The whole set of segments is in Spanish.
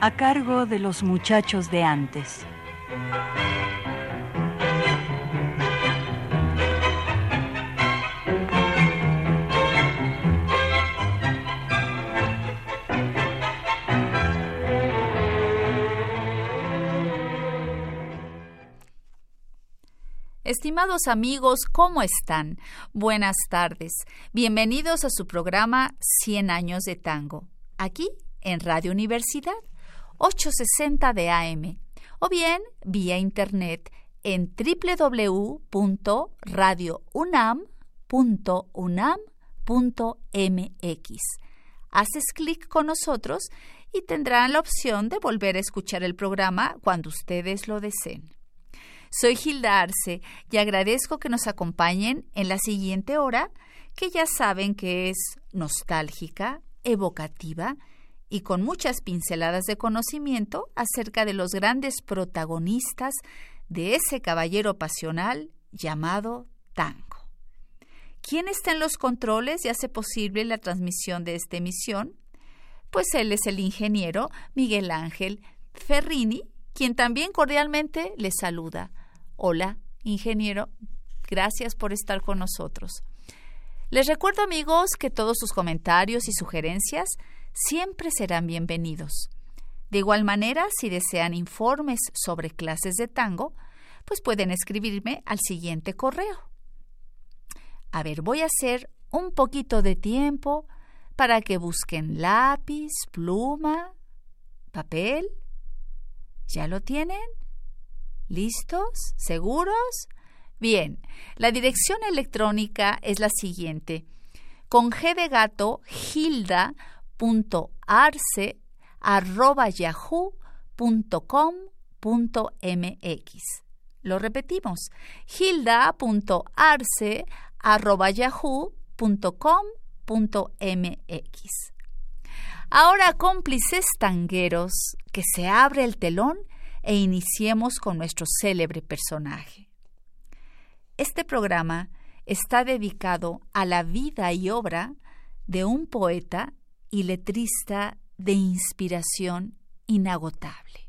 A cargo de los muchachos de antes. Estimados amigos, ¿cómo están? Buenas tardes. Bienvenidos a su programa 100 años de tango, aquí en Radio Universidad, 860 de AM, o bien vía internet en www.radiounam.unam.mx. Haces clic con nosotros y tendrán la opción de volver a escuchar el programa cuando ustedes lo deseen. Soy Gilda Arce y agradezco que nos acompañen en la siguiente hora, que ya saben que es nostálgica, evocativa y con muchas pinceladas de conocimiento acerca de los grandes protagonistas de ese caballero pasional llamado tango. ¿Quién está en los controles y hace posible la transmisión de esta emisión? Pues él es el ingeniero Miguel Ángel Ferrini, quien también cordialmente les saluda. Hola, ingeniero, gracias por estar con nosotros. Les recuerdo, amigos, que todos sus comentarios y sugerencias siempre serán bienvenidos. De igual manera, si desean informes sobre clases de tango, pues pueden escribirme al siguiente correo. A ver, voy a hacer un poquito de tiempo para que busquen lápiz, pluma, papel. ¿Ya lo tienen? ¿Listos? ¿Seguros? Bien, la dirección electrónica es la siguiente: con G de gato, gilda.arce@yahoo.com.mx. Lo repetimos: gilda.arce@yahoo.com.mx. Ahora, cómplices tangueros, que se abre el telón e iniciemos con nuestro célebre personaje. Este programa está dedicado a la vida y obra de un poeta y letrista de inspiración inagotable,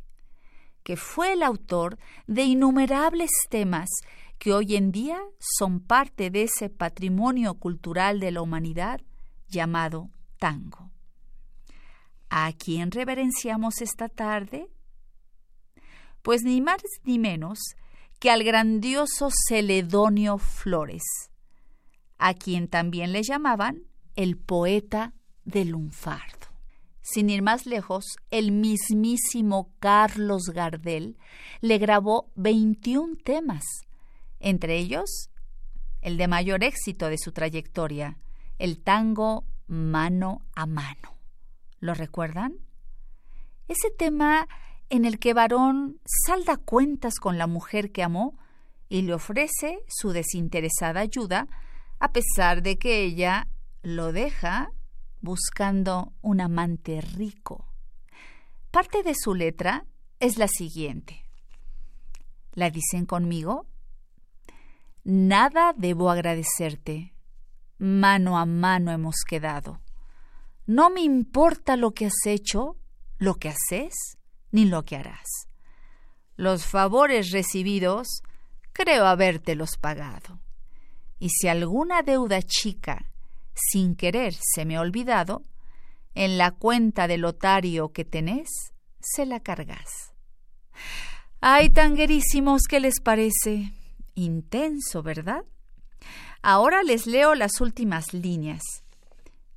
que fue el autor de innumerables temas que hoy en día son parte de ese patrimonio cultural de la humanidad llamado tango. ¿A quién reverenciamos esta tarde? Pues ni más ni menos que al grandioso Celedonio Flores, a quien también le llamaban el poeta de lunfardo. Sin ir más lejos, el mismísimo Carlos Gardel le grabó 21 temas, entre ellos el de mayor éxito de su trayectoria, el tango Mano a Mano. ¿Lo recuerdan? Ese tema en el que Varón salda cuentas con la mujer que amó y le ofrece su desinteresada ayuda, a pesar de que ella lo deja buscando un amante rico. Parte de su letra es la siguiente. ¿La dicen conmigo? Nada debo agradecerte. Mano a mano hemos quedado. No me importa lo que has hecho, lo que haces, ni lo que harás. Los favores recibidos creo habértelos pagado. Y si alguna deuda chica sin querer se me ha olvidado, en la cuenta del otario que tenés se la cargas. ¡Ay, tanguerísimos! ¿Qué les parece? Intenso, ¿verdad? Ahora les leo las últimas líneas.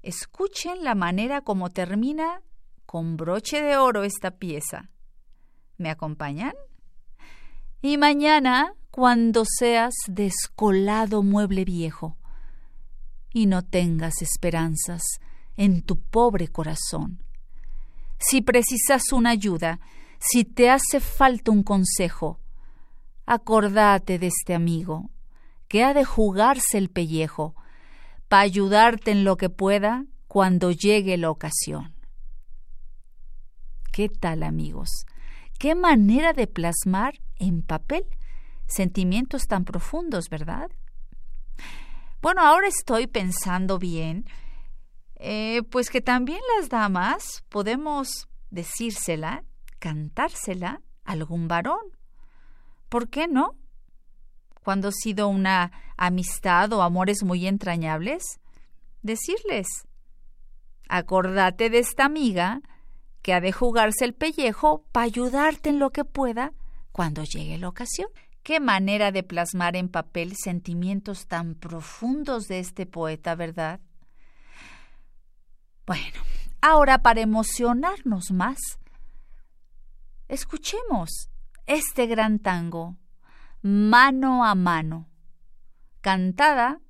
Escuchen la manera como termina con broche de oro esta pieza. ¿Me acompañan? Y mañana, cuando seas descolado mueble viejo, y no tengas esperanzas en tu pobre corazón. Si precisas una ayuda, Si te hace falta un consejo, acordate de este amigo, que ha de jugarse el pellejo, pa' ayudarte en lo que pueda cuando llegue la ocasión. ¿Qué tal, amigos? ¿Qué manera de plasmar en papel sentimientos tan profundos, verdad? Bueno, ahora estoy pensando bien, pues que también las damas podemos decírsela, cantársela a algún varón. ¿Por qué no? Cuando ha sido una amistad o amores muy entrañables, decirles, acordate de esta amiga que ha de jugarse el pellejo para ayudarte en lo que pueda cuando llegue la ocasión. Qué manera de plasmar en papel sentimientos tan profundos de este poeta, ¿verdad? Bueno, ahora para emocionarnos más, escuchemos este gran tango, Mano a Mano, cantada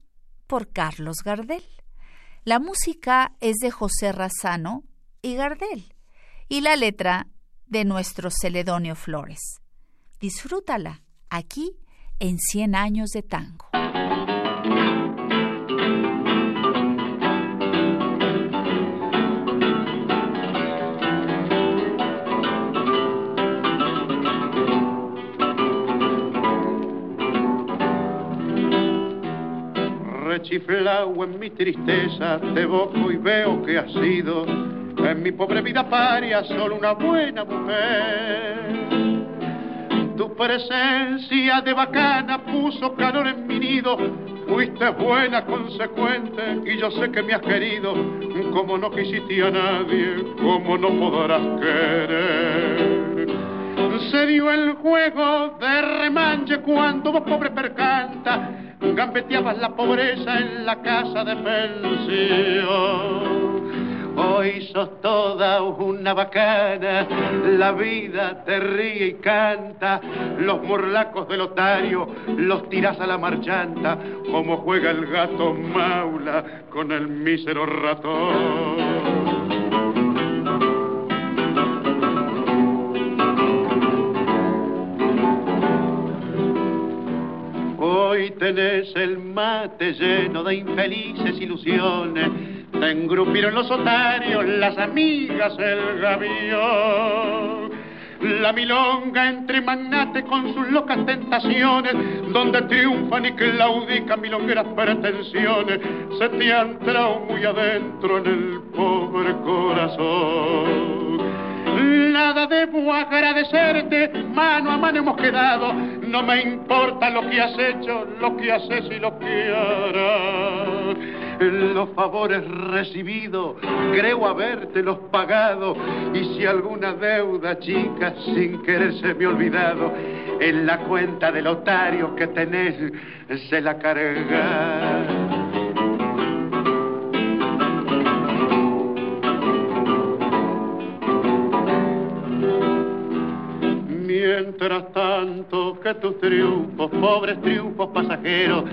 por Carlos Gardel. La música es de José Razzano y Gardel, y la letra de nuestro Celedonio Flores. Disfrútala aquí en 100 años de tango. Rechiflao en mi tristeza, te boco y veo que has sido en mi pobre vida paria solo una buena mujer. Tu presencia de bacana puso calor en mi nido. Fuiste buena, consecuente, y yo sé que me has querido. Como no quisiste a nadie, como no podrás querer. Se dio el juego de remanche cuando vos, pobre percanta, gambeteabas la pobreza en la casa de pensión. Hoy sos toda una bacana, la vida te ríe y canta, los morlacos del otario los tirás a la marchanta, como juega el gato maula con el mísero ratón. Hoy tenés el mate lleno de infelices ilusiones, te engrupieron los otarios, las amigas, el gavión. La milonga entre magnates con sus locas tentaciones, donde triunfan y claudican milongueras pretensiones, se te han trao muy adentro en el pobre corazón. Nada debo agradecerte, mano a mano hemos quedado, no me importa lo que has hecho, lo que haces y lo que harás. Los favores recibidos, creo habértelos pagado, y si alguna deuda chica sin querer se me ha olvidado, en la cuenta del otario que tenés se la carga. Mientras tanto que tus triunfos, pobres triunfos pasajeros,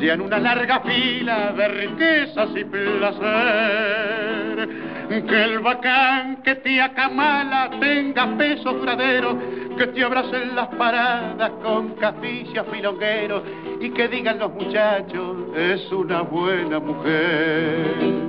sean una larga fila de riquezas y placer. Que el bacán que te acamala tenga pesos duraderos, que te abracen las paradas con capillas milongueros y que digan los muchachos, es una buena mujer.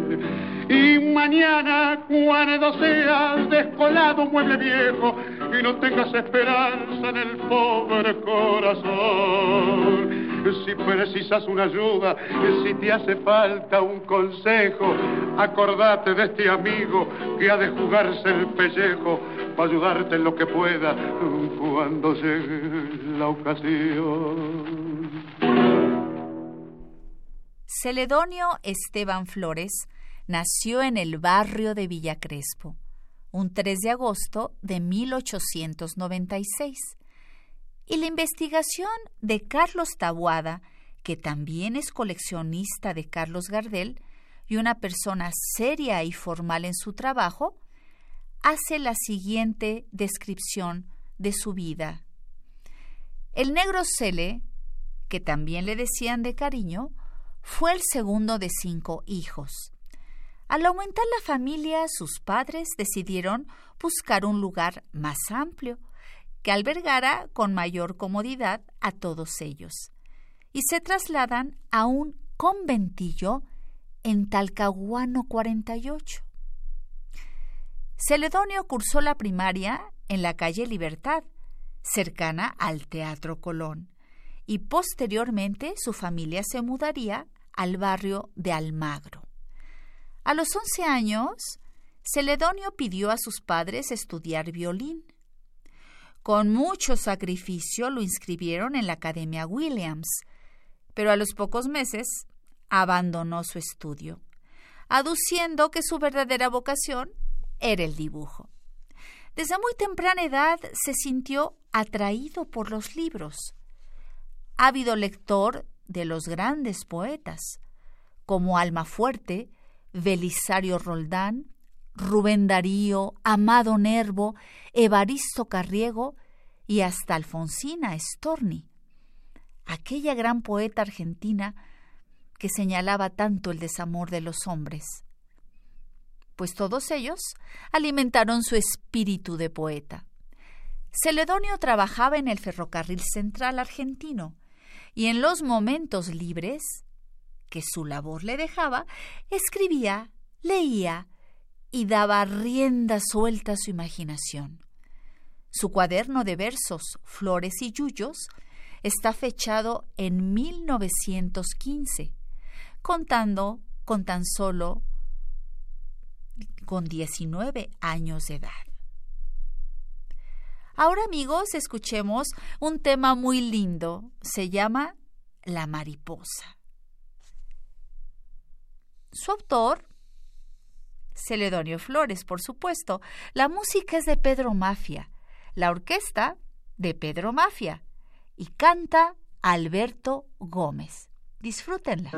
Y mañana, cuando seas descolado mueble viejo y no tengas esperanza en el pobre corazón, si precisas una ayuda, si te hace falta un consejo, acordate de este amigo que ha de jugarse el pellejo para ayudarte en lo que pueda cuando llegue la ocasión. Celedonio Esteban Flores nació en el barrio de Villa Crespo, un 3 de agosto de 1896. Y la investigación de Carlos Taboada, que también es coleccionista de Carlos Gardel y una persona seria y formal en su trabajo, hace la siguiente descripción de su vida. El negro Cele, que también le decían de cariño, fue el segundo de 5 hijos. Al aumentar la familia, sus padres decidieron buscar un lugar más amplio que albergara con mayor comodidad a todos ellos, y se trasladan a un conventillo en Talcahuano 48. Celedonio cursó la primaria en la calle Libertad, cercana al Teatro Colón, y posteriormente su familia se mudaría al barrio de Almagro. A los 11 años, Celedonio pidió a sus padres estudiar violín. Con mucho sacrificio lo inscribieron en la Academia Williams, pero a los pocos meses abandonó su estudio, aduciendo que su verdadera vocación era el dibujo. Desde muy temprana edad se sintió atraído por los libros, ávido lector de los grandes poetas, como Almafuerte, Belisario Roldán, Rubén Darío, Amado Nervo, Evaristo Carriego y hasta Alfonsina Storni, aquella gran poeta argentina que señalaba tanto el desamor de los hombres. Pues todos ellos alimentaron su espíritu de poeta. Celedonio trabajaba en el Ferrocarril Central Argentino y en los momentos libres que su labor le dejaba, escribía, leía y daba rienda suelta a su imaginación. Su cuaderno de versos, Flores y Yuyos, está fechado en 1915, contando con tan solo con 19 años de edad. Ahora, amigos, escuchemos un tema muy lindo. Se llama La Mariposa. Su autor, Celedonio Flores, por supuesto. La música es de Pedro Maffia, la orquesta de Pedro Maffia y canta Alberto Gómez. Disfrútenla.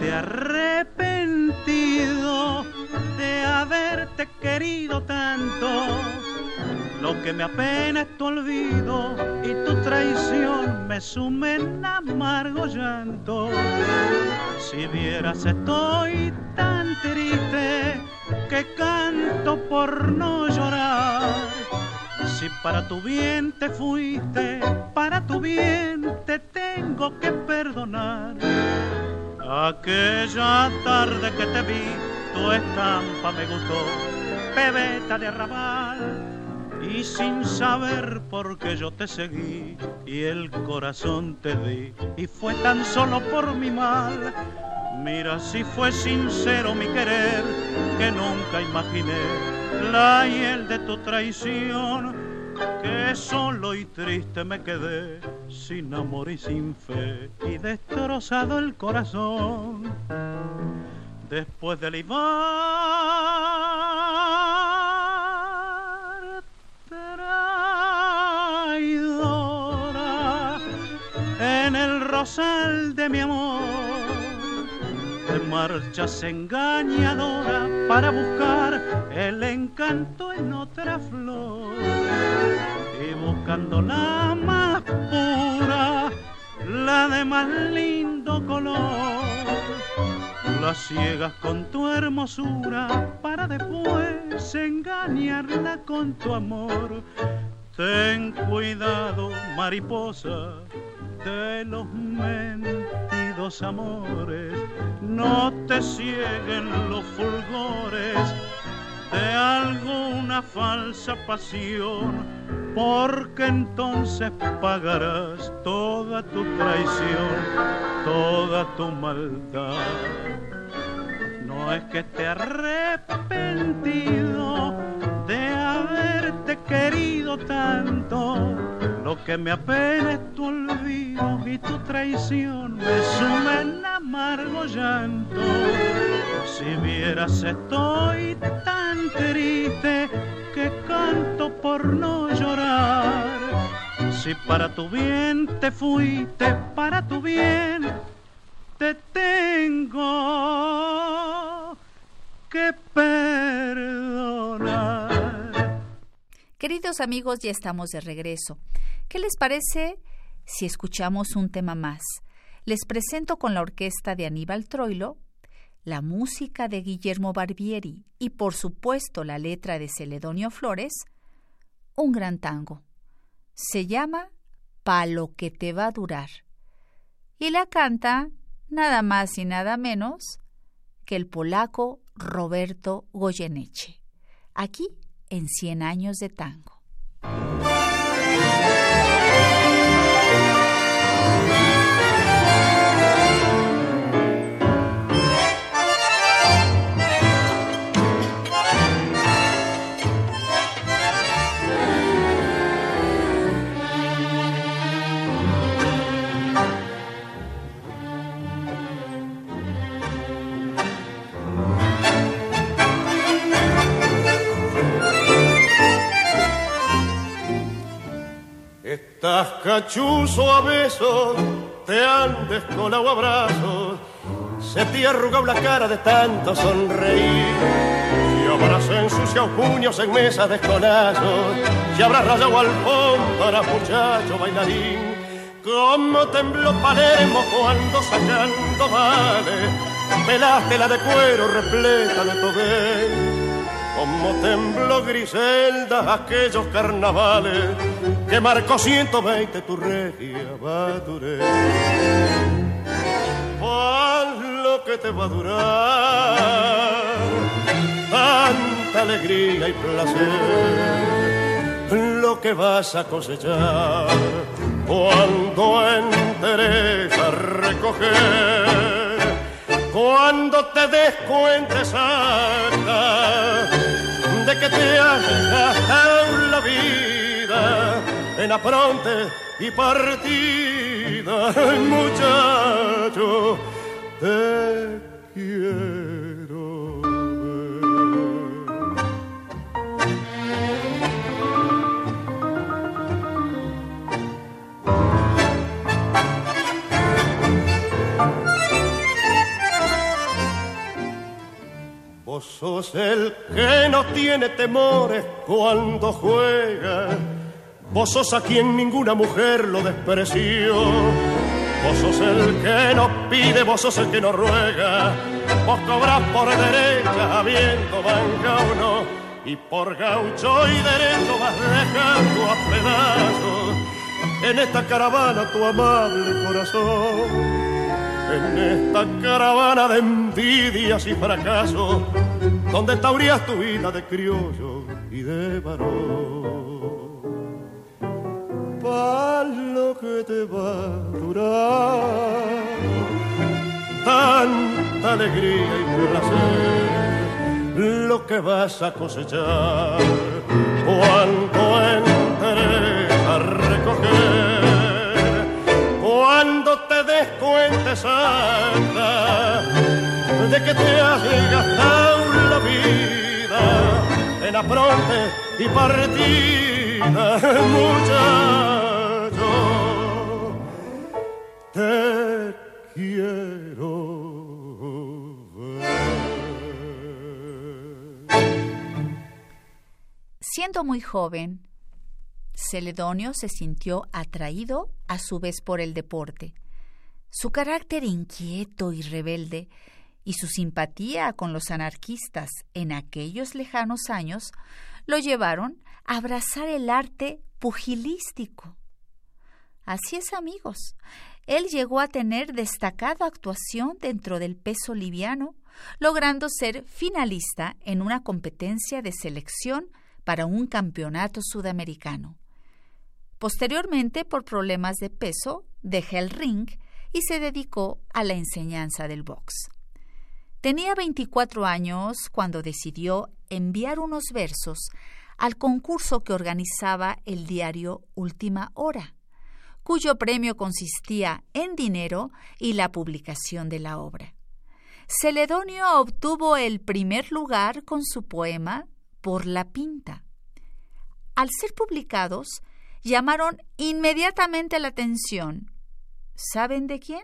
Te arrepentido de haberte querido tanto. Lo que me apena es tu olvido y tu traición me sume en amargo llanto. Si vieras, estoy tan triste que canto por no llorar. Si para tu bien te fuiste, para tu bien te tengo que perdonar. Aquella tarde que te vi, tu estampa me gustó, pebeta de arrabal, y sin saber por qué yo te seguí y el corazón te di, y fue tan solo por mi mal. Mira si fue sincero mi querer, que nunca imaginé la hiel de tu traición, que solo y triste me quedé, sin amor y sin fe, y destrozado el corazón. Después de libar, traidora, en el rosal de mi amor, te marchas engañadora para buscar el encanto en otra flor. Y buscando la más pura, la de más lindo color, la ciegas con tu hermosura para después engañarla con tu amor. Ten cuidado, mariposa, de los mentidos amores, no te cieguen los fulgores de alguna falsa pasión, porque entonces pagarás toda tu traición, toda tu maldad. No es que esté arrepentido de haberte querido tanto. Lo que me apena es tu olvido y tu traición me suma en amargo llanto. Si vieras, estoy tan triste que canto por no llorar. Si para tu bien te fuiste, para tu bien te tengo que perdonar. Queridos amigos, ya estamos de regreso. ¿Qué les parece si escuchamos un tema más? Les presento con la orquesta de Aníbal Troilo, la música de Guillermo Barbieri y, por supuesto, la letra de Celedonio Flores, un gran tango. Se llama Pa' lo que te va a durar. Y la canta nada más y nada menos que el polaco Roberto Goyeneche, aquí en 100 años de tango. Estás cachuzo a besos, te han descolado a brazos, se te ha arrugado la cara de tanto sonreír. Y habrás ensuciado puños en mesas de escolazos, y habrás rayado alfombras, muchacho bailarín. Como tembló Palermo cuando sacando vales pelaste la de cuero repleta de togué. Como tembló Griselda aquellos carnavales que marcó 120 tu regia madurez. Haz lo que te va a durar tanta alegría y placer, lo que vas a cosechar cuando entres a recoger, cuando te des cuenta exacta de que te has gastado la vida en apronte y partida. Muchacho, te quiero ver. Vos sos el que no tiene temores cuando juega, vos sos a quien ninguna mujer lo despreció. Vos sos el que no pide, vos sos el que no ruega, vos cobrás por derecha habiendo banca uno, y por gaucho y derecho vas dejando a pedazos en esta caravana tu amable corazón. En esta caravana de envidias y fracasos, donde taurías tu vida de criollo y de varón. Pa' lo que te va a durar tanta alegría y placer, lo que vas a cosechar cuando entres a recoger, cuando te des cuenta exacta de que te has gastado la vida en apronte y partida. Muchacho, te quiero ver. Siendo muy joven, Celedonio se sintió atraído a su vez por el deporte. Su carácter inquieto y rebelde y su simpatía con los anarquistas en aquellos lejanos años lo llevaron a abrazar el arte pugilístico. Así es, amigos, él llegó a tener destacada actuación dentro del peso liviano, logrando ser finalista en una competencia de selección para un campeonato sudamericano. Posteriormente, por problemas de peso, dejó el ring y se dedicó a la enseñanza del box. Tenía 24 años cuando decidió enviar unos versos al concurso que organizaba el diario Última Hora, cuyo premio consistía en dinero y la publicación de la obra. Celedonio obtuvo el primer lugar con su poema Por la Pinta. Al ser publicados, llamaron inmediatamente la atención. ¿Saben de quién?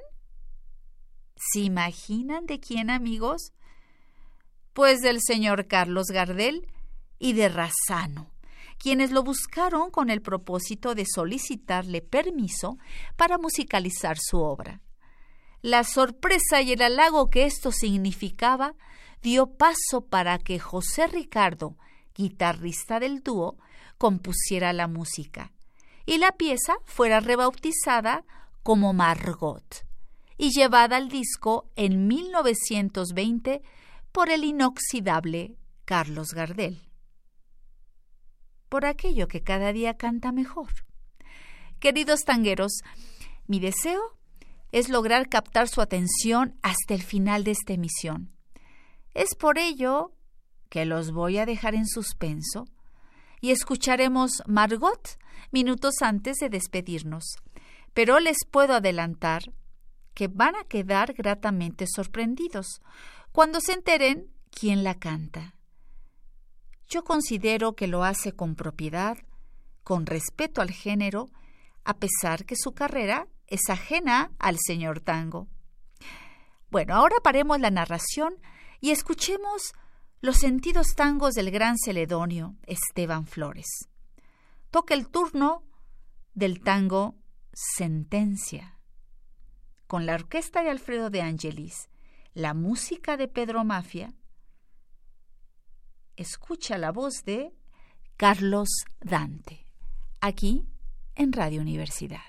¿Se imaginan de quién, amigos? Pues del señor Carlos Gardel y de Razzano, quienes lo buscaron con el propósito de solicitarle permiso para musicalizar su obra. La sorpresa y el halago que esto significaba dio paso para que José Ricardo, guitarrista del dúo, compusiera la música, y la pieza fuera rebautizada como Margot y llevada al disco en 1920 por el inoxidable Carlos Gardel. Por aquello que cada día canta mejor. Queridos tangueros, mi deseo es lograr captar su atención hasta el final de esta emisión. Es por ello que los voy a dejar en suspenso y escucharemos Margot minutos antes de despedirnos. Pero les puedo adelantar que van a quedar gratamente sorprendidos cuando se enteren quién la canta. Yo considero que lo hace con propiedad, con respeto al género, a pesar que su carrera es ajena al señor tango. Bueno, ahora paremos la narración y escuchemos los sentidos tangos del gran Celedonio Esteban Flores. Toca el turno del tango Sentencia, con la orquesta de Alfredo de Ángelis, la música de Pedro Maffia. Escucha la voz de Carlos Dante, aquí en Radio Universidad.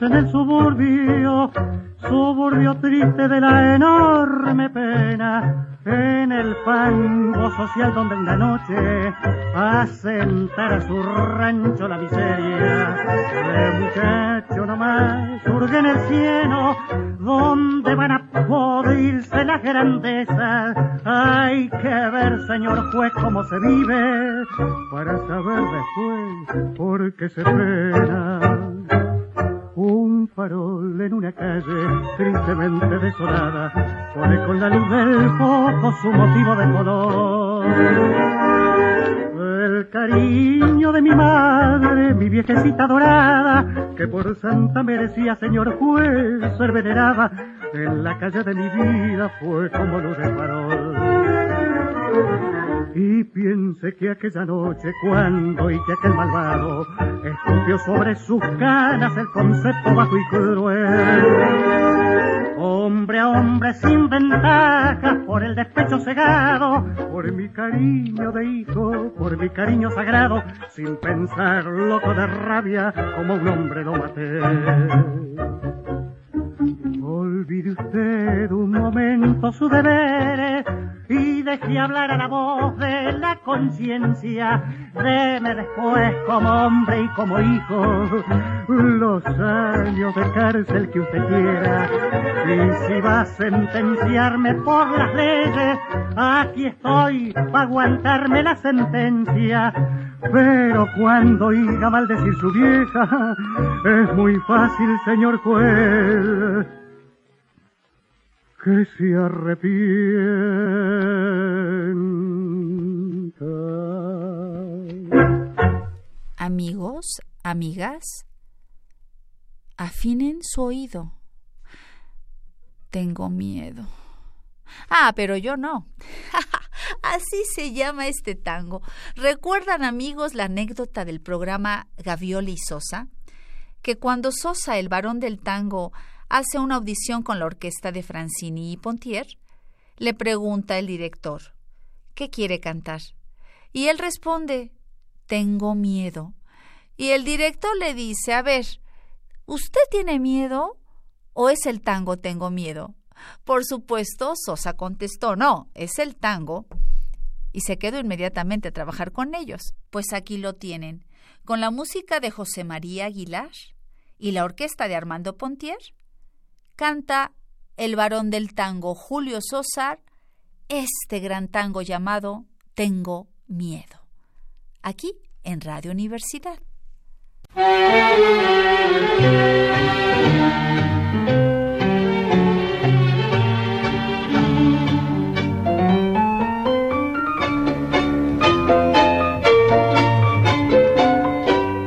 En el suburbio triste de la enorme pena, en el fango social donde en la noche asentar a su rancho la miseria. El muchacho nomás surge en el cielo, donde van a podrirse las grandezas. Hay que ver, señor juez, cómo se vive, para saber después por qué se pena. Un farol en una calle tristemente desolada pone con la luz del foco su motivo de color. El cariño de mi madre, mi viejecita dorada, que por santa merecía, señor juez, ser venerada, en la calle de mi vida fue como luz de farol. Y piense que aquella noche cuando y que aquel malvado escupió sobre sus canas el concepto bajo y cruel. Hombre a hombre sin ventaja, por el despecho cegado, por mi cariño de hijo, por mi cariño sagrado, sin pensar, loco de rabia, como un hombre lo maté. Olvide usted un momento su deber y dejé hablar a la voz de la conciencia. Deme después como hombre y como hijo los años de cárcel que usted quiera. Y si va a sentenciarme por las leyes, aquí estoy para aguantarme la sentencia. Pero cuando oiga maldecir su vieja, es muy fácil, señor juez, que se arrepienta. Amigos, amigas, afinen su oído. Tengo miedo. Ah, pero yo no. Así se llama este tango. ¿Recuerdan, amigos, la anécdota del programa Gaviola y Sosa? Que cuando Sosa, el varón del tango, hace una audición con la orquesta de Francini y Pontier, le pregunta el director, ¿qué quiere cantar? Y él responde, tengo miedo. Y el director le dice, a ver, ¿usted tiene miedo o es el tango Tengo Miedo? Por supuesto, Sosa contestó, no, es el tango, y se quedó inmediatamente a trabajar con ellos. Pues aquí lo tienen, con la música de José María Aguilar y la orquesta de Armando Pontier, canta el varón del tango Julio Sosa este gran tango llamado Tengo Miedo, aquí en Radio Universidad.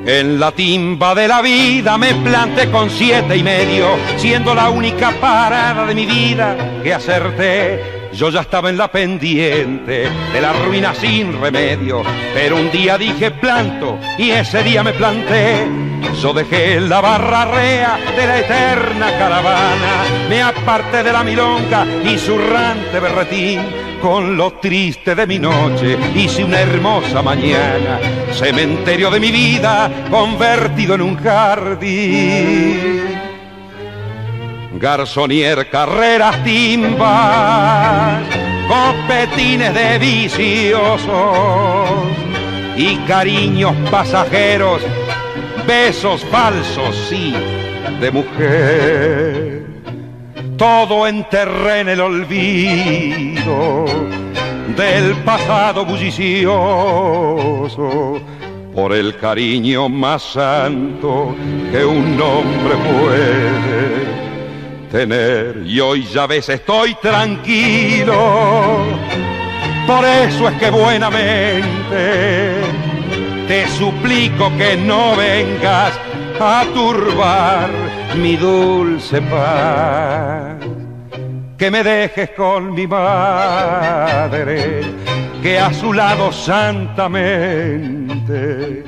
En la timba de la vida me planté con 7,5, siendo la única parada de mi vida que acerté. Yo ya estaba en la pendiente de la ruina sin remedio, pero un día dije planto y ese día me planté. Yo dejé la barrarrea de la eterna caravana, me aparté de la milonga y su errante berretín. Con lo triste de mi noche hice una hermosa mañana, cementerio de mi vida convertido en un jardín. Garzonier, carreras, timbas, copetines de viciosos y cariños pasajeros, besos falsos, sí, de mujer. Todo enterré en el olvido del pasado bullicioso, por el cariño más santo que un hombre puede tener. Y hoy ya ves, estoy tranquilo, por eso es que buenamente te suplico que no vengas a turbar mi dulce paz, que me dejes con mi madre, que a su lado santamente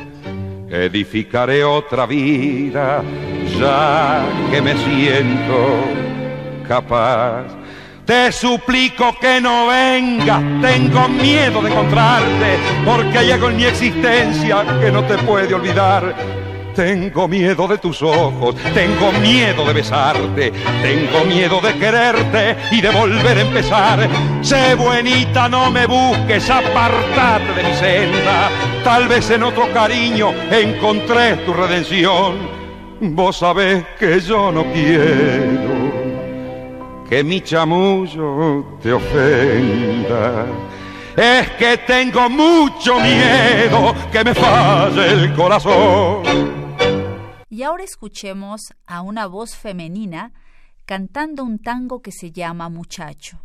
edificaré otra vida, ya que me siento capaz. Te suplico que no vengas, tengo miedo de encontrarte, porque hay algo en mi existencia que no te puede olvidar. Tengo miedo de tus ojos, tengo miedo de besarte, tengo miedo de quererte y de volver a empezar. Sé buenita, no me busques, apartate de mi senda. Tal vez en otro cariño encontré tu redención. Vos sabés que yo no quiero que mi chamuyo te ofenda. Es que tengo mucho miedo que me falle el corazón. Y ahora escuchemos a una voz femenina cantando un tango que se llama Muchacho.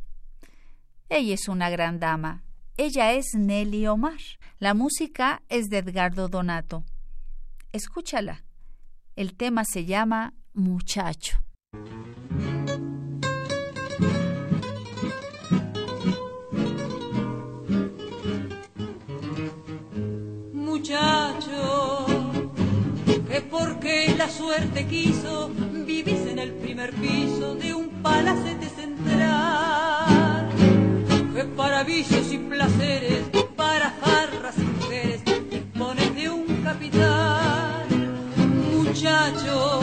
Ella es una gran dama. Ella es Nelly Omar. La música es de Edgardo Donato. Escúchala. El tema se llama Muchacho. Muchacho, porque la suerte quiso, vivís en el primer piso de un palacete central. Fue para vicios y placeres, para jarras y mujeres, dispones de un capital. Muchacho,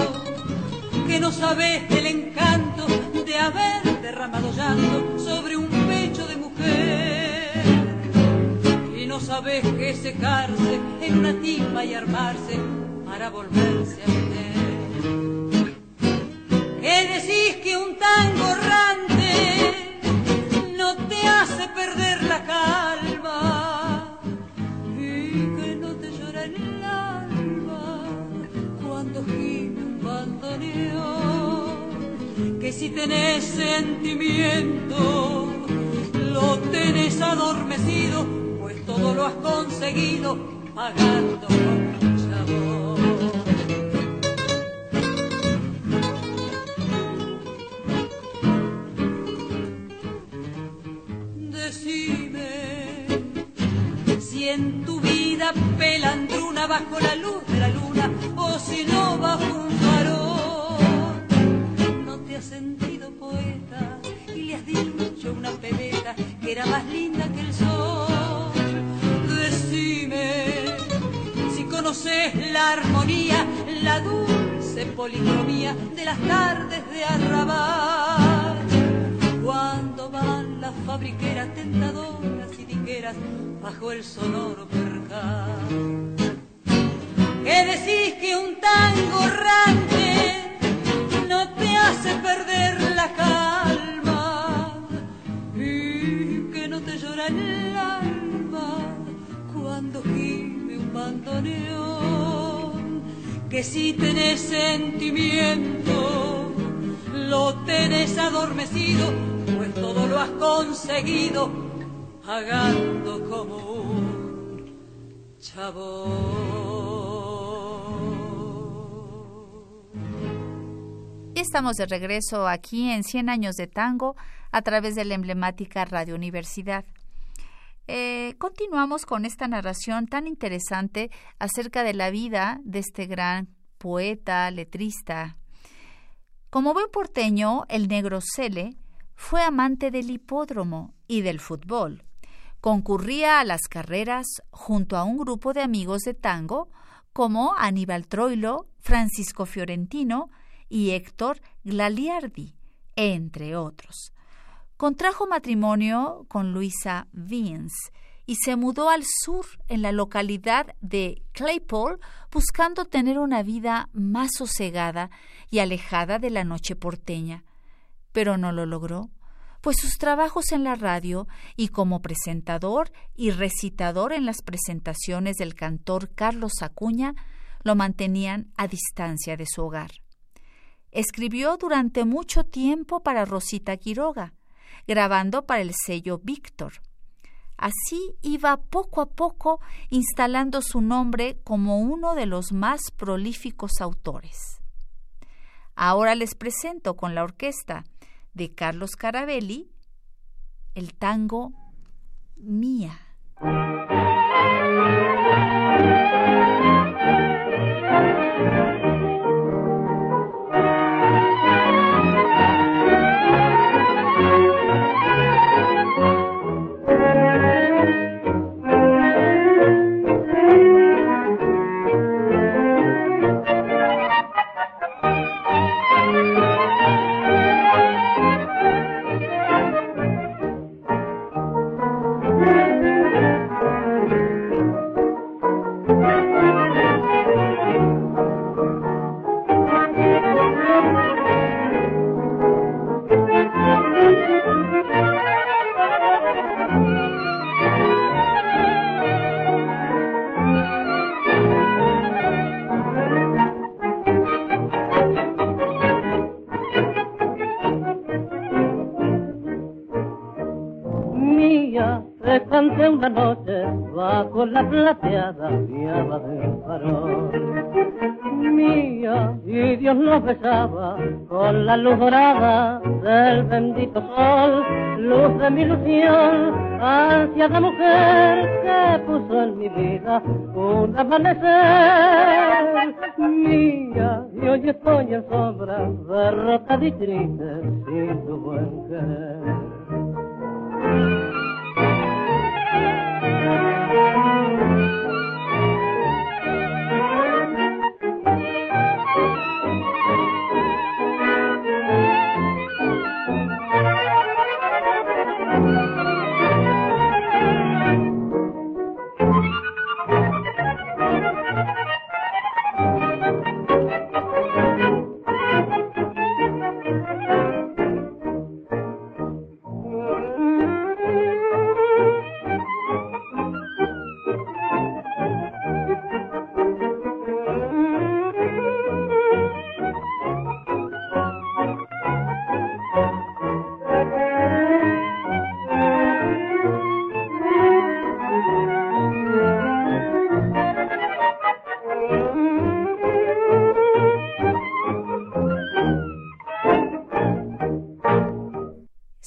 que no sabés del encanto de haber derramado llanto sobre un pecho de mujer. vejez secarse en una tipa y armarse para volverse a meter. ¿Qué decís que un tango errante no te hace perder la calma? Y que no te llora el alma cuando gime un bandoneón. Que si tenés sentimiento lo tenés adormecido, pues todo lo has conseguido pagando con sabor. Decime si en tu vida pelandruna bajo la luz de la luna o si no bajo un farol, no te has sentido poeta y le has dicho una pebeta que era más linda que el sol. Decime si conoces la armonía, la dulce policromía de las tardes de arrabal, cuando van las fabriqueras tentadoras y tijeras bajo el sonoro percal. ¿Qué decís que un tango errante no te hace perder la calma? Y que no te llora el alma cuando gime un bandoneón. Que si tenés sentimiento lo tenés adormecido, pues todo lo has conseguido pagando como un chabón. Estamos de regreso aquí en 100 años de tango a través de la emblemática Radio Universidad. Continuamos con esta narración tan interesante acerca de la vida de este gran poeta, letrista. Como buen porteño, el negro Cele fue amante del hipódromo y del fútbol. Concurría a las carreras junto a un grupo de amigos de tango como Aníbal Troilo, Francisco Fiorentino y Héctor Glaliardi, entre otros. Contrajo matrimonio con Luisa Vince y se mudó al sur, en la localidad de Claypole, buscando tener una vida más sosegada y alejada de la noche porteña. Pero no lo logró, pues sus trabajos en la radio y como presentador y recitador en las presentaciones del cantor Carlos Acuña lo mantenían a distancia de su hogar. Escribió durante mucho tiempo para Rosita Quiroga, grabando para el sello Víctor. Así iba poco a poco instalando su nombre como uno de los más prolíficos autores. Ahora les presento con la orquesta de Carlos Carabelli el tango Mía. Una noche bajo la plateada viaba del farol, mía, y Dios nos besaba con la luz dorada del bendito sol, luz de mi ilusión, ansia de mujer que puso en mi vida un amanecer. Mía, y hoy estoy en sombra, derrotada y triste sin tu buen querer.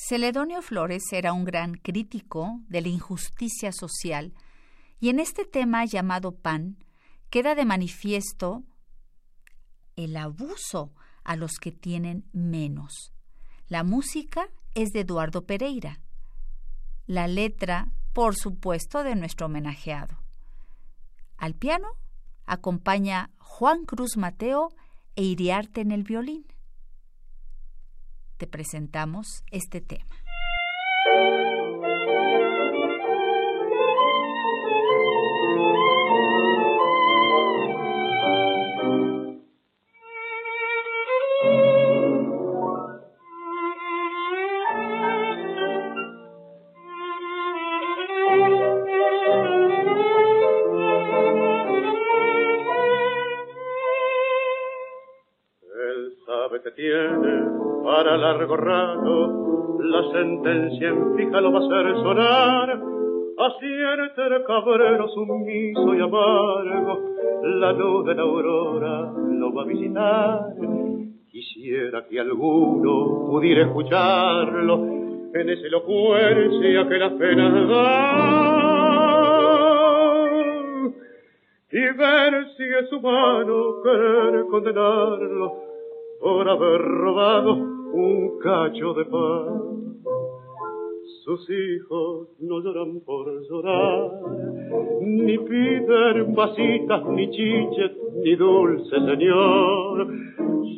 Celedonio Flores era un gran crítico de la injusticia social y en este tema llamado PAN queda de manifiesto el abuso a los que tienen menos. La música es de Eduardo Pereira. La letra, por supuesto, de nuestro homenajeado. Al piano acompaña Juan Cruz Mateo e Iriarte en el violín. Te presentamos este tema. Tiene para largo rato la sentencia en fija lo va a hacer sonar. Acierta el cabrero sumiso y amargo, la luz de la aurora lo va a visitar. Quisiera que alguno pudiera escucharlo en esa elocuencia que las penas dan, y ver si es humano querer condenarlo por haber robado un cacho de pan. Sus hijos no lloran por llorar, ni piden pasitas, ni chiches, ni dulce señor.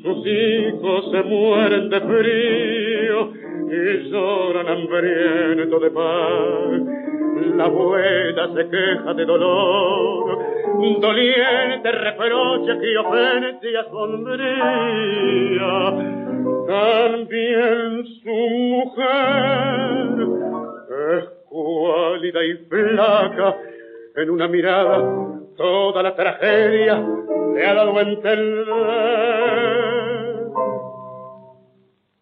Sus hijos se mueren de frío y lloran hambriento de pan. La abuela se queja de dolor, doliente reproche que ofensa sombría. También su mujer es cuálida y flaca, en una mirada toda la tragedia le ha dado a entender.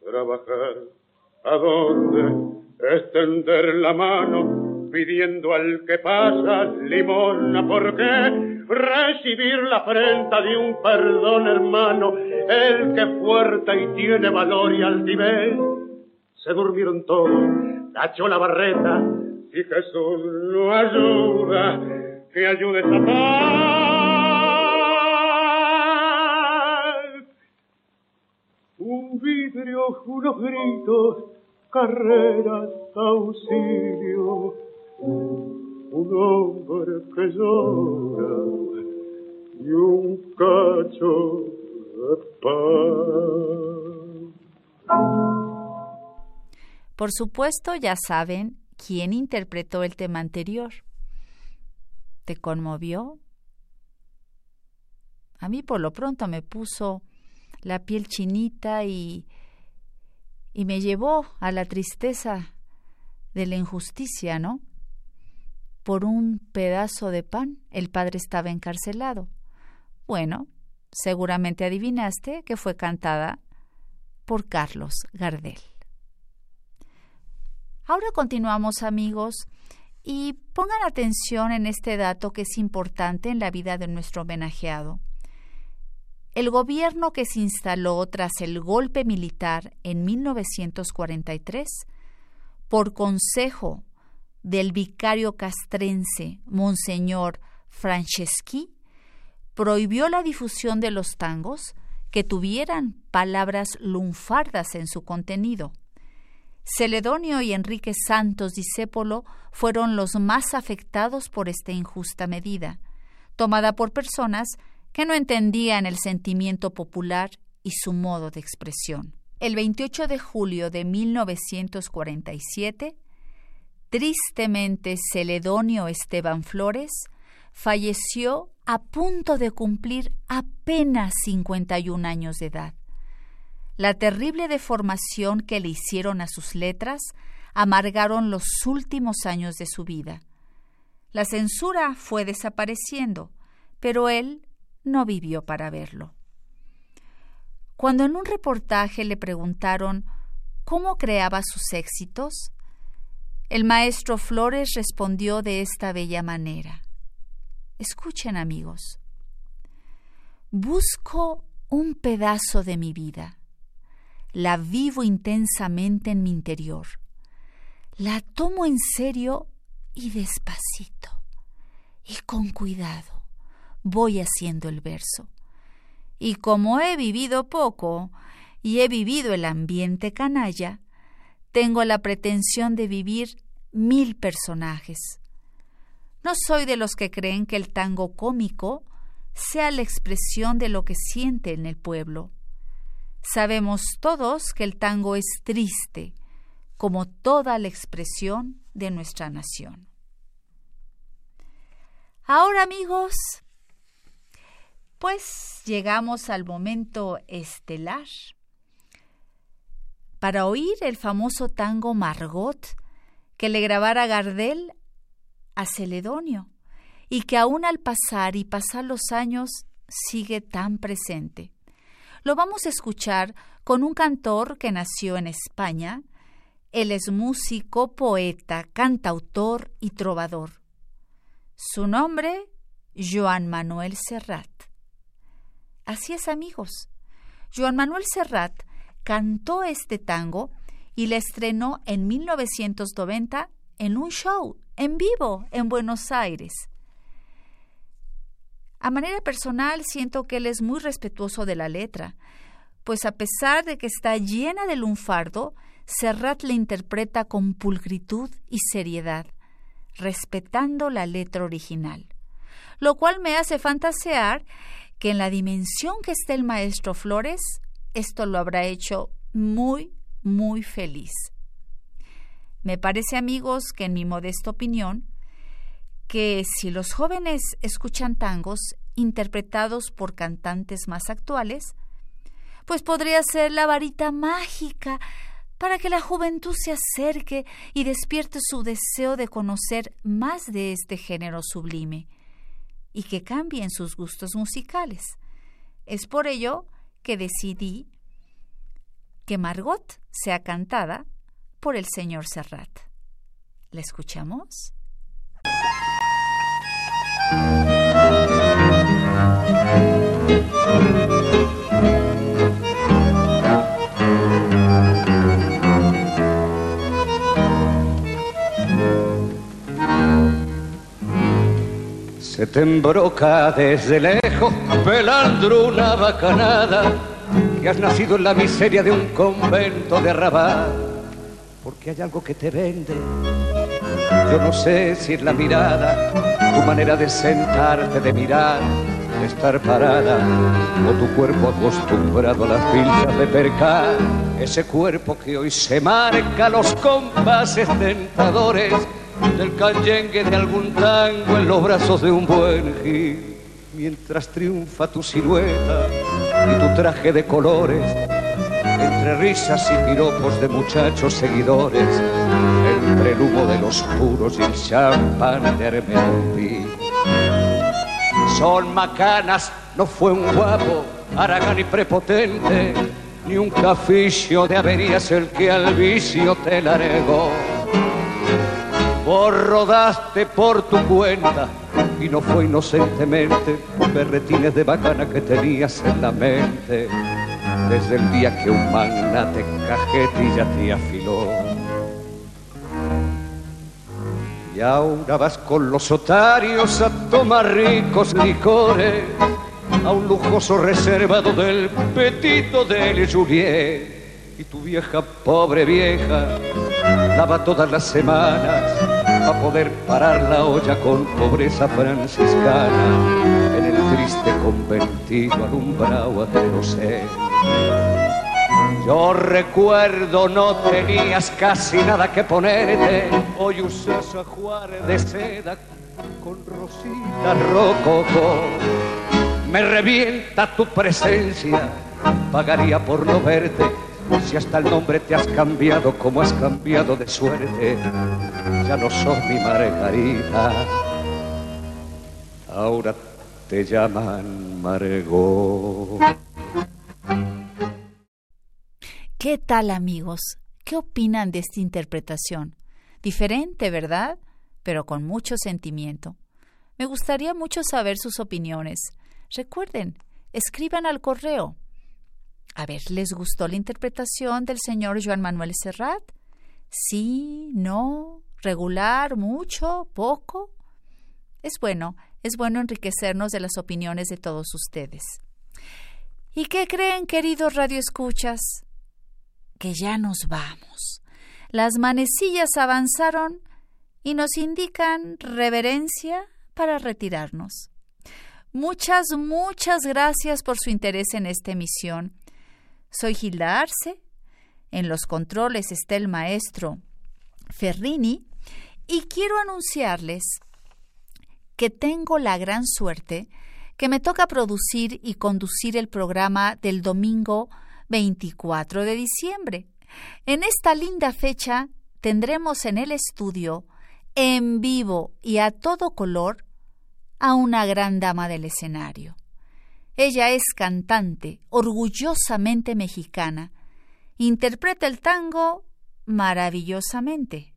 Trabajar a dónde, extender la mano pidiendo al que pasa limosna, ¿por qué? Recibir la afrenta de un perdón, hermano, el que es fuerte y tiene valor y altivez. Se durmieron todos, tachó la barreta, y Jesús no ayuda, que ayude esta paz. Un vidrio, unos gritos, carreras, auxilio. Un hombre que llora y un cacho de pan. Por supuesto, ya saben quién interpretó el tema anterior. ¿Te conmovió? A mí por lo pronto me puso la piel chinita y me llevó a la tristeza de la injusticia, ¿no? Por un pedazo de pan, el padre estaba encarcelado. Bueno, seguramente adivinaste que fue cantada por Carlos Gardel. Ahora continuamos, amigos, y pongan atención en este dato que es importante en la vida de nuestro homenajeado. El gobierno que se instaló tras el golpe militar en 1943, por consejo del vicario castrense Monseñor Franceschi, prohibió la difusión de los tangos que tuvieran palabras lunfardas en su contenido. Celedonio y Enrique Santos Discépolo fueron los más afectados por esta injusta medida, tomada por personas que no entendían el sentimiento popular y su modo de expresión. El 28 de julio de 1947, tristemente, Celedonio Esteban Flores falleció a punto de cumplir apenas 51 años de edad. La terrible deformación que le hicieron a sus letras amargaron los últimos años de su vida. La censura fue desapareciendo, pero él no vivió para verlo. Cuando en un reportaje le preguntaron cómo creaba sus éxitos, el maestro Flores respondió de esta bella manera. Escuchen, amigos. Busco un pedazo de mi vida. la vivo intensamente en mi interior, la tomo en serio y despacito, y con cuidado, voy haciendo el verso. Y como he vivido poco y he vivido el ambiente canalla, tengo la pretensión de vivir 1000 personajes. No soy de los que creen que el tango cómico sea la expresión de lo que siente en el pueblo. Sabemos todos que el tango es triste, como toda la expresión de nuestra nación. Ahora, amigos, pues llegamos al momento estelar para oír el famoso tango Margot que le grabara Gardel a Celedonio y que aún al pasar y pasar los años sigue tan presente. Lo vamos a escuchar con un cantor que nació en España. Él es músico, poeta, cantautor y trovador. Su nombre, Joan Manuel Serrat. Así es, amigos. Joan Manuel Serrat cantó este tango y la estrenó en 1990 en un show en vivo en Buenos Aires. A manera personal, siento que él es muy respetuoso de la letra, pues a pesar de que está llena de lunfardo, Serrat la interpreta con pulcritud y seriedad, respetando la letra original, lo cual me hace fantasear que en la dimensión que esté el maestro Flores, esto lo habrá hecho muy, muy feliz. Me parece, amigos, que en mi modesta opinión, que si los jóvenes escuchan tangos interpretados por cantantes más actuales, pues podría ser la varita mágica para que la juventud se acerque y despierte su deseo de conocer más de este género sublime y que cambien sus gustos musicales. Es por ello que decidí que Margot sea cantada por el señor Serrat. ¿La escuchamos? Se tembroca desde lejos, pelando una bacanada, que has nacido en la miseria de un convento de arrabal, porque hay algo que te vende. Yo no sé si es la mirada, tu manera de sentarte, de mirar, de estar parada, o tu cuerpo acostumbrado a las filas de percar, ese cuerpo que hoy se marca los compases tentadores del canyengue de algún tango en los brazos de un buen gil, mientras triunfa tu silueta y tu traje de colores, entre risas y piropos de muchachos seguidores, entre el humo de los puros y el champán de Hermenegil. Son macanas, no fue un guapo, haragán y prepotente, ni un caficio de averías el que al vicio te largó. Vos rodaste por tu cuenta y no fue inocentemente berretines de bacana que tenías en la mente desde el día que un magnate cajetilla te afiló. Y ahora vas con los otarios a tomar ricos licores a un lujoso reservado del Petito del Juliet, y tu vieja, pobre vieja, lava todas las semanas a poder parar la olla con pobreza franciscana en el triste conventillo alumbrado de no sé. Yo recuerdo no tenías casi nada que ponerte, hoy usas ajuar de seda con rosita rococó. Me revienta tu presencia, pagaría por no verte, si hasta el nombre te has cambiado como has cambiado de suerte. Ya no sos mi Margarita, ahora te llaman Margot. ¿Qué tal, amigos? ¿Qué opinan de esta interpretación? Diferente, ¿verdad? Pero con mucho sentimiento. Me gustaría mucho saber sus opiniones. Recuerden, escriban al correo A ver, ¿les gustó la interpretación del señor Joan Manuel Serrat? Sí, no, regular, mucho, poco. Es bueno enriquecernos de las opiniones de todos ustedes. ¿Y qué creen, queridos radioescuchas? Que ya nos vamos. Las manecillas avanzaron y nos indican reverencia para retirarnos. Muchas, muchas gracias por su interés en esta emisión. Soy Gilda Arce. En los controles está el maestro Ferrini y quiero anunciarles que tengo la gran suerte que me toca producir y conducir el programa del domingo 24 de diciembre. En esta linda fecha tendremos en el estudio, en vivo y a todo color, a una gran dama del escenario. Ella es cantante, orgullosamente mexicana. Interpreta el tango maravillosamente.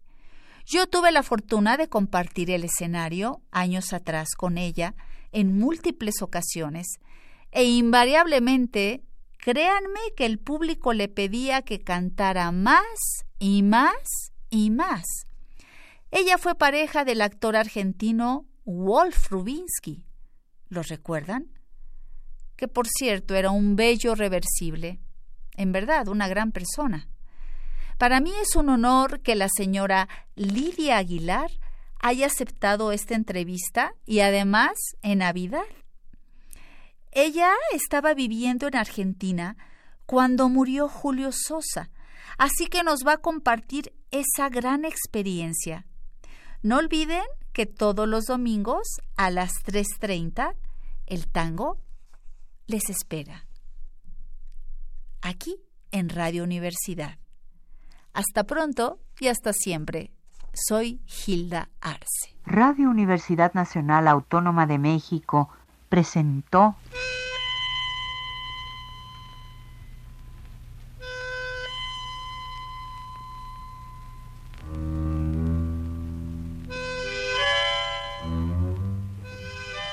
Yo tuve la fortuna de compartir el escenario años atrás con ella en múltiples ocasiones e invariablemente, créanme que el público le pedía que cantara más y más y más. Ella fue pareja del actor argentino Wolf Rubinsky. ¿Los recuerdan? Que por cierto era un bello reversible. En verdad, una gran persona. Para mí es un honor que la señora Lidia Aguilar haya aceptado esta entrevista y además en Navidad. Ella estaba viviendo en Argentina cuando murió Julio Sosa, así que nos va a compartir esa gran experiencia. No olviden que todos los domingos a las 3:30 el tango les espera. Aquí en Radio Universidad. Hasta pronto y hasta siempre. Soy Gilda Arce. Radio Universidad Nacional Autónoma de México presentó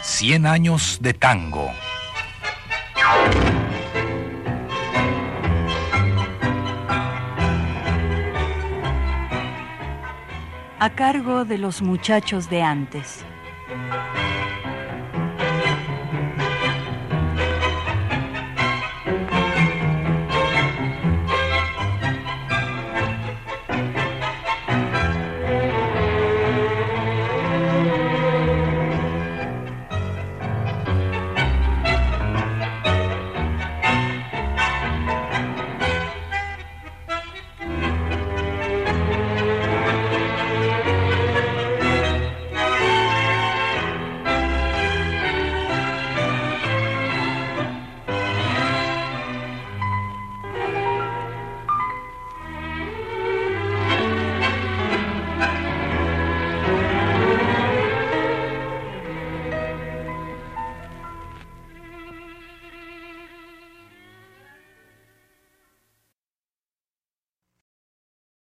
Cien años de tango. A cargo de los muchachos de antes.